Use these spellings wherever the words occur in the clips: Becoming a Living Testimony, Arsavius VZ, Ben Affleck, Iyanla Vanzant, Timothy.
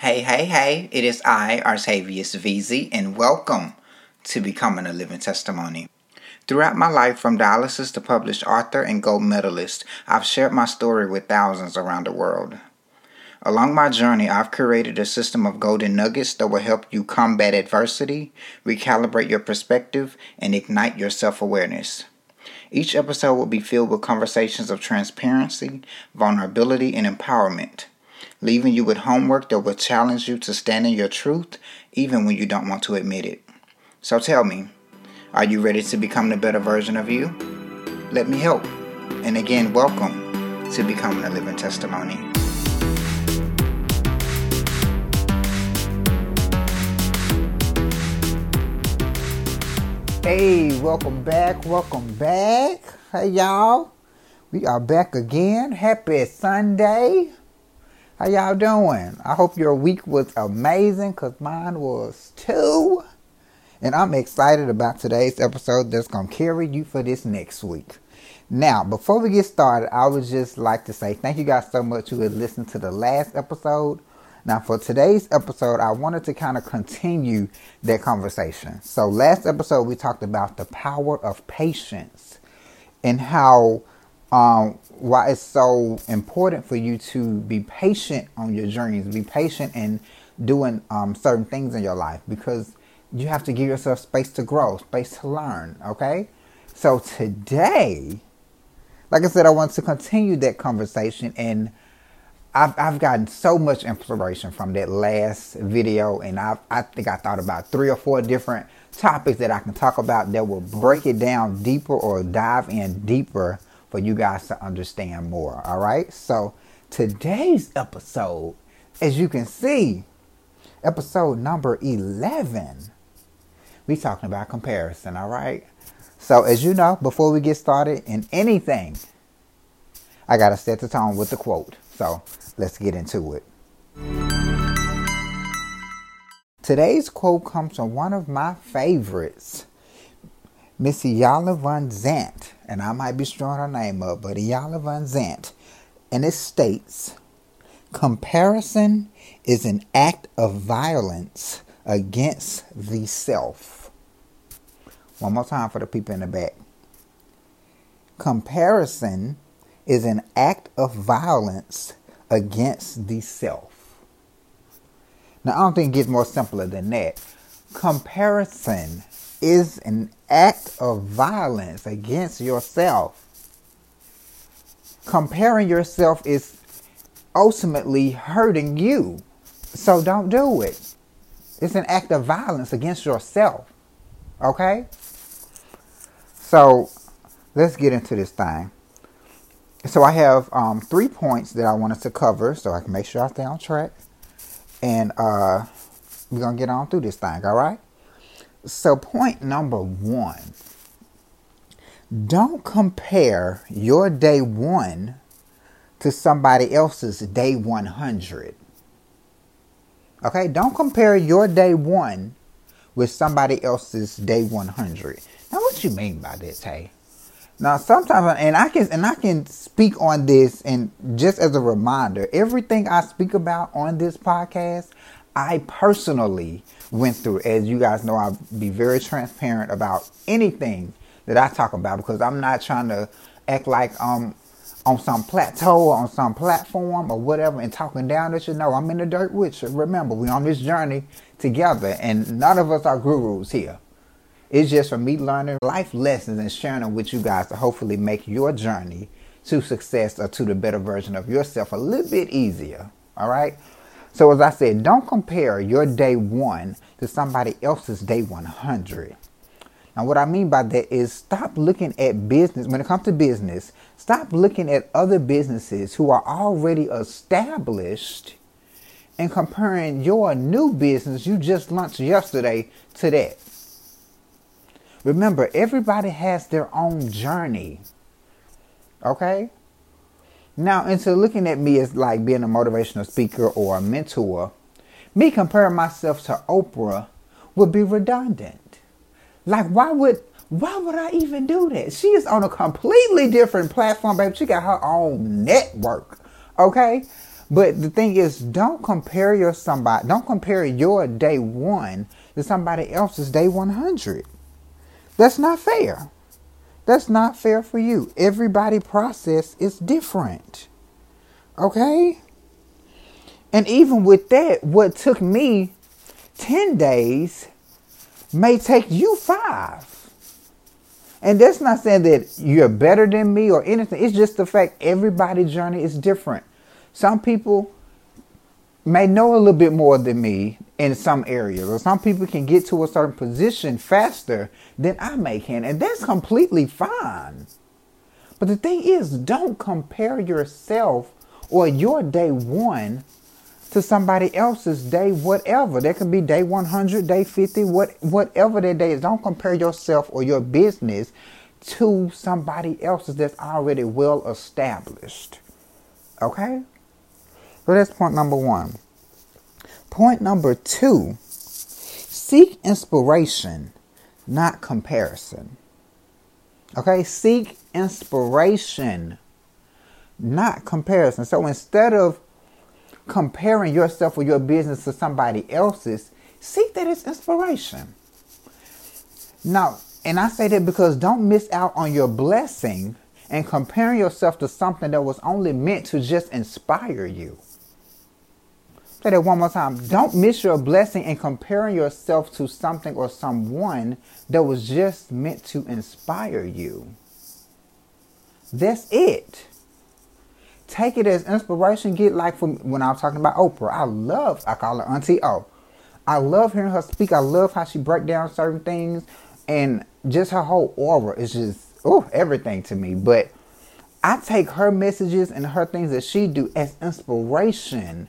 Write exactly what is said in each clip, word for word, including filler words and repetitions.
Hey, hey, hey, it is I, Arsavius V Z, and welcome to Becoming a Living Testimony. Throughout my life, from dialysis to published author and gold medalist, I've shared my story with thousands around the world. Along my journey, I've created a system of golden nuggets that will help you combat adversity, recalibrate your perspective, and ignite your self-awareness. Each episode will be filled with conversations of transparency, vulnerability, and empowerment, leaving you with homework that will challenge you to stand in your truth, even when you don't want to admit it. So tell me, are you ready to become the better version of you? Let me help. And again, welcome to Becoming a Living Testimony. Hey, welcome back, welcome back. Hey, y'all. We are back again. Happy Sunday. How y'all doing? I hope your week was amazing, because mine was too. And I'm excited about today's episode that's going to carry you for this next week. Now, before we get started, I would just like to say thank you guys so much who had listened to the last episode. Now, for today's episode, I wanted to kind of continue that conversation. So, last episode, we talked about the power of patience and how Um, why it's so important for you to be patient on your journeys, be patient in doing um, certain things in your life, because you have to give yourself space to grow, space to learn, okay? So today, like I said, I want to continue that conversation, and I've, I've gotten so much inspiration from that last video, and I've, I think I thought about three or four different topics that I can talk about that will break it down deeper or dive in deeper for you guys to understand more, all right? So today's episode, as you can see, episode number eleven, we talking about comparison, all right? So as you know, before we get started in anything, I gotta set the tone with the quote. So let's get into it. Today's quote comes from one of my favorites, Miss Iyanla Vanzant, and I might be screwing her name up, but Iyanla Vanzant, and it states, "Comparison is an act of violence against the self." One more time for the people in the back. Comparison is an act of violence against the self. Now, I don't think it gets more simpler than that. Comparison is an act of violence against yourself. Comparing yourself is ultimately hurting you. So don't do it. It's an act of violence against yourself. Okay? So let's get into this thing. So I have um, three points that I wanted to cover so I can make sure I stay on track. And uh, we're going to get on through this thing. All right? So point number one, don't compare your day one to somebody else's day one hundred. Okay, don't compare your day one with somebody else's day one hundred. Now, what you mean by this, hey? Now, sometimes, and I can and I can speak on this, and just as a reminder, everything I speak about on this podcast, I personally went through. As you guys know, I'll be very transparent about anything that I talk about, because I'm not trying to act like I'm on some plateau or on some platform or whatever and talking down that you know. I'm in the dirt with you. Remember, we're on this journey together, and none of us are gurus here. It's just for me learning life lessons and sharing them with you guys to hopefully make your journey to success or to the better version of yourself a little bit easier. All right? So as I said, don't compare your day one to somebody else's day one hundred. Now, what I mean by that is stop looking at business. When it comes to business, stop looking at other businesses who are already established and comparing your new business you just launched yesterday to that. Remember, everybody has their own journey. Okay? Now, into looking at me as like being a motivational speaker or a mentor, me comparing myself to Oprah would be redundant. Like, why would why would I even do that? She is on a completely different platform, babe. She got her own network, okay? But the thing is, don't compare your somebody, don't compare your day one to somebody else's day one hundred. That's not fair. That's not fair for you. Everybody's process is different. Okay? And even with that, what took me ten days may take you five. And that's not saying that you're better than me or anything. It's just the fact everybody's journey is different. Some people may know a little bit more than me in some areas, or some people can get to a certain position faster than I may can, and that's completely fine. But the thing is, don't compare yourself or your day one to somebody else's day whatever. That could be day one hundred, day fifty, what, whatever that day is. Don't compare yourself or your business to somebody else's that's already well established. Okay? So that's point number one. Point number two, seek inspiration, not comparison. Okay? Seek inspiration, not comparison. So instead of comparing yourself or your business to somebody else's, seek that as inspiration. Now, and I say that because don't miss out on your blessing and comparing yourself to something that was only meant to just inspire you. Say that one more time. Don't miss your blessing and comparing yourself to something or someone that was just meant to inspire you. That's it. Take it as inspiration. Get like from when I was talking about Oprah. I love, I call her Auntie O. I love hearing her speak. I love how she breaks down certain things. And just her whole aura is just, oh, everything to me. But I take her messages and her things that she do as inspiration.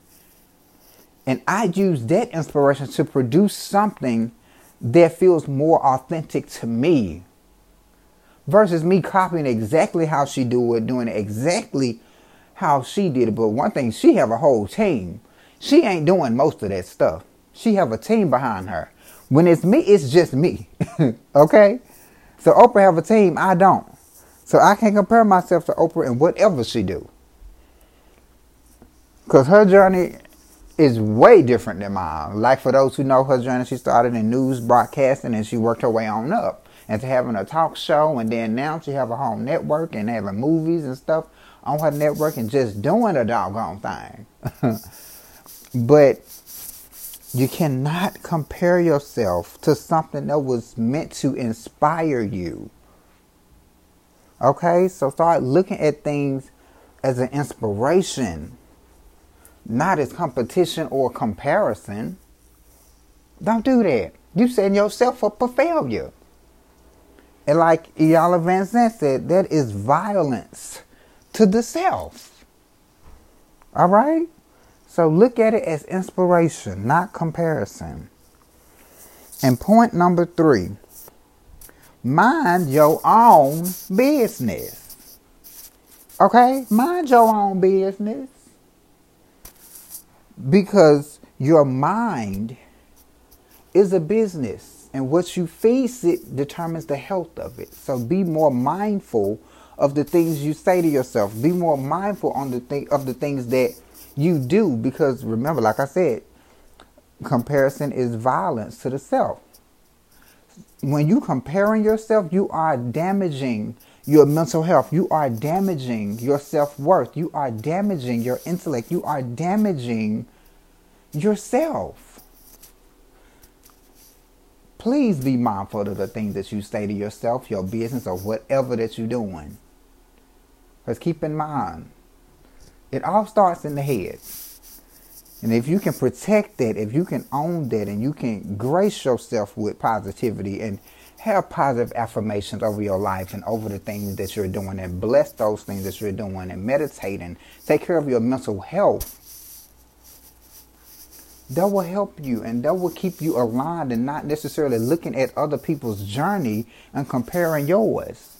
And I use that inspiration to produce something that feels more authentic to me. Versus me copying exactly how she do it, doing it exactly how she did it. But one thing, she have a whole team. She ain't doing most of that stuff. She have a team behind her. When it's me, it's just me. Okay? So Oprah have a team, I don't. So I can't compare myself to Oprah and whatever she do. Because her journey is way different than mine. Like for those who know her journey, she started in news broadcasting and she worked her way on up and to having a talk show, and then now she have a whole network and having movies and stuff on her network and just doing a doggone thing. But you cannot compare yourself to something that was meant to inspire you. Okay, so start looking at things as an inspiration, not as competition or comparison. Don't do that. You setting yourself up for failure. And like Iyanla Vanzant said, that is violence to the self. All right? So look at it as inspiration, not comparison. And point number three, mind your own business. Okay? Mind your own business. Because your mind is a business, and what you feed it determines the health of it. So be more mindful of the things you say to yourself. Be more mindful on the thing of the things that you do, because remember, like I said, comparison is violence to the self. When you comparing yourself, you are damaging your mental health. You are damaging your self-worth. You are damaging your intellect. You are damaging yourself. Please be mindful of the things that you say to yourself, your business, or whatever that you're doing. Because keep in mind, it all starts in the head. And if you can protect that, if you can own that, and you can grace yourself with positivity and have positive affirmations over your life and over the things that you're doing, and bless those things that you're doing, and meditate and take care of your mental health, that will help you and that will keep you aligned and not necessarily looking at other people's journey and comparing yours.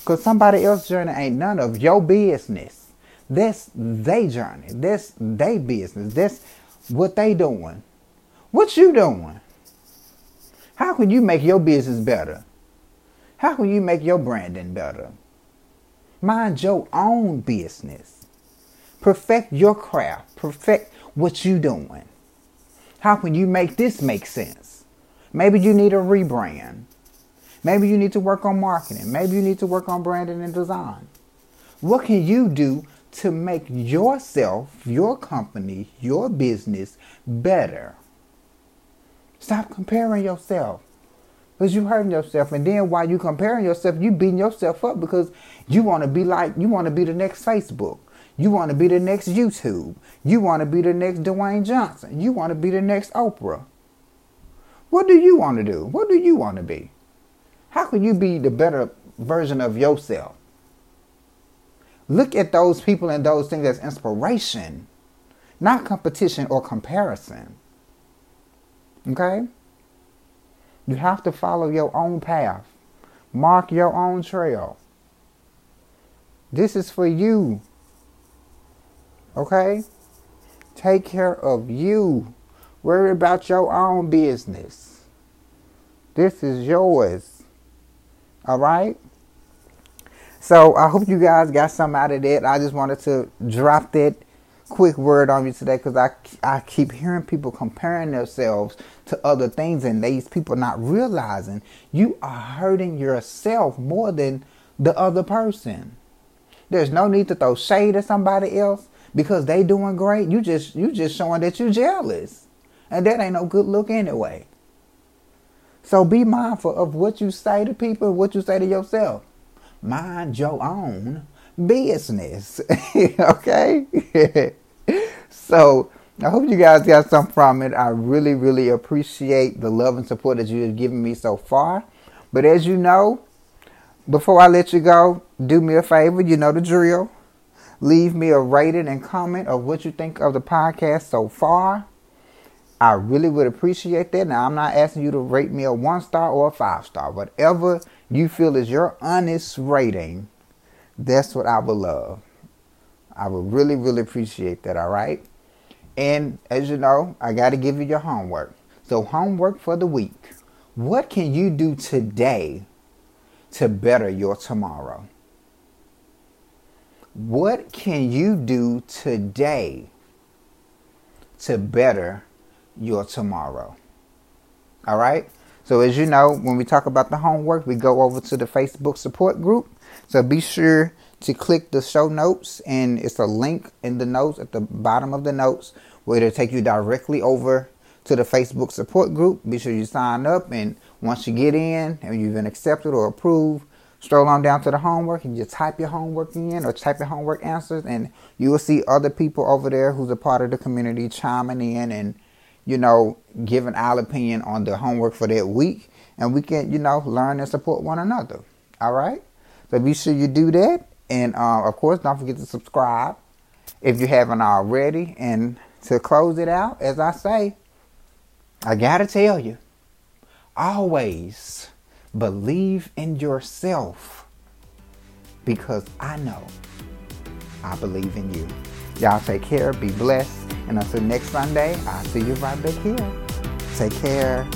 Because somebody else's journey ain't none of your business. That's their journey. That's their business. That's what they doing. What you doing? How can you make your business better? How can you make your branding better? Mind your own business. Perfect your craft. Perfect what you're doing. How can you make this make sense? Maybe you need a rebrand. Maybe you need to work on marketing. Maybe you need to work on branding and design. What can you do to make yourself, your company, your business better? Stop comparing yourself, because you're hurting yourself. And then while you're comparing yourself, you're beating yourself up because you want to be like, you want to be the next Facebook. You want to be the next YouTube. You want to be the next Dwayne Johnson. You want to be the next Oprah. What do you want to do? What do you want to be? How can you be the better version of yourself? Look at those people and those things as inspiration, not competition or comparison. Okay? You have to follow your own path. Mark your own trail. This is for you. Okay? Take care of you. Worry about your own business. This is yours. All right. So I hope you guys got something out of that. I just wanted to drop that quick word on you today because I, I keep hearing people comparing themselves to other things, and these people not realizing you are hurting yourself more than the other person. There's no need to throw shade at somebody else because they doing great. You just you just showing that you're jealous, and that ain't no good look anyway. So be mindful of what you say to people and what you say to yourself. Mind your own business. Okay? So I hope you guys got something from it. I really, really appreciate the love and support that you have given me so far. But as you know, before I let you go, do me a favor. You know the drill. Leave me a rating and comment of what you think of the podcast so far. I really would appreciate that. Now, I'm not asking you to rate me a one star or a five star. Whatever you feel is your honest rating, that's what I would love. I would really, really appreciate that, all right? And as you know, I got to give you your homework. So homework for the week. What can you do today to better your tomorrow? What can you do today to better your tomorrow? All right. So as you know, when we talk about the homework, we go over to the Facebook support group. So be sure to click the show notes, and it's a link in the notes at the bottom of the notes where it'll take you directly over to the Facebook support group. Be sure you sign up, and once you get in and you've been accepted or approved, stroll on down to the homework and you type your homework in or type your homework answers, and you will see other people over there who's a part of the community chiming in and, you know, giving our opinion on the homework for that week. And we can, you know, learn and support one another. All right. So be sure you do that. And, uh, of course, don't forget to subscribe if you haven't already. And to close it out, as I say, I got to tell you, always believe in yourself, because I know I believe in you. Y'all take care. Be blessed. And until next Sunday, I'll see you right back here. Take care.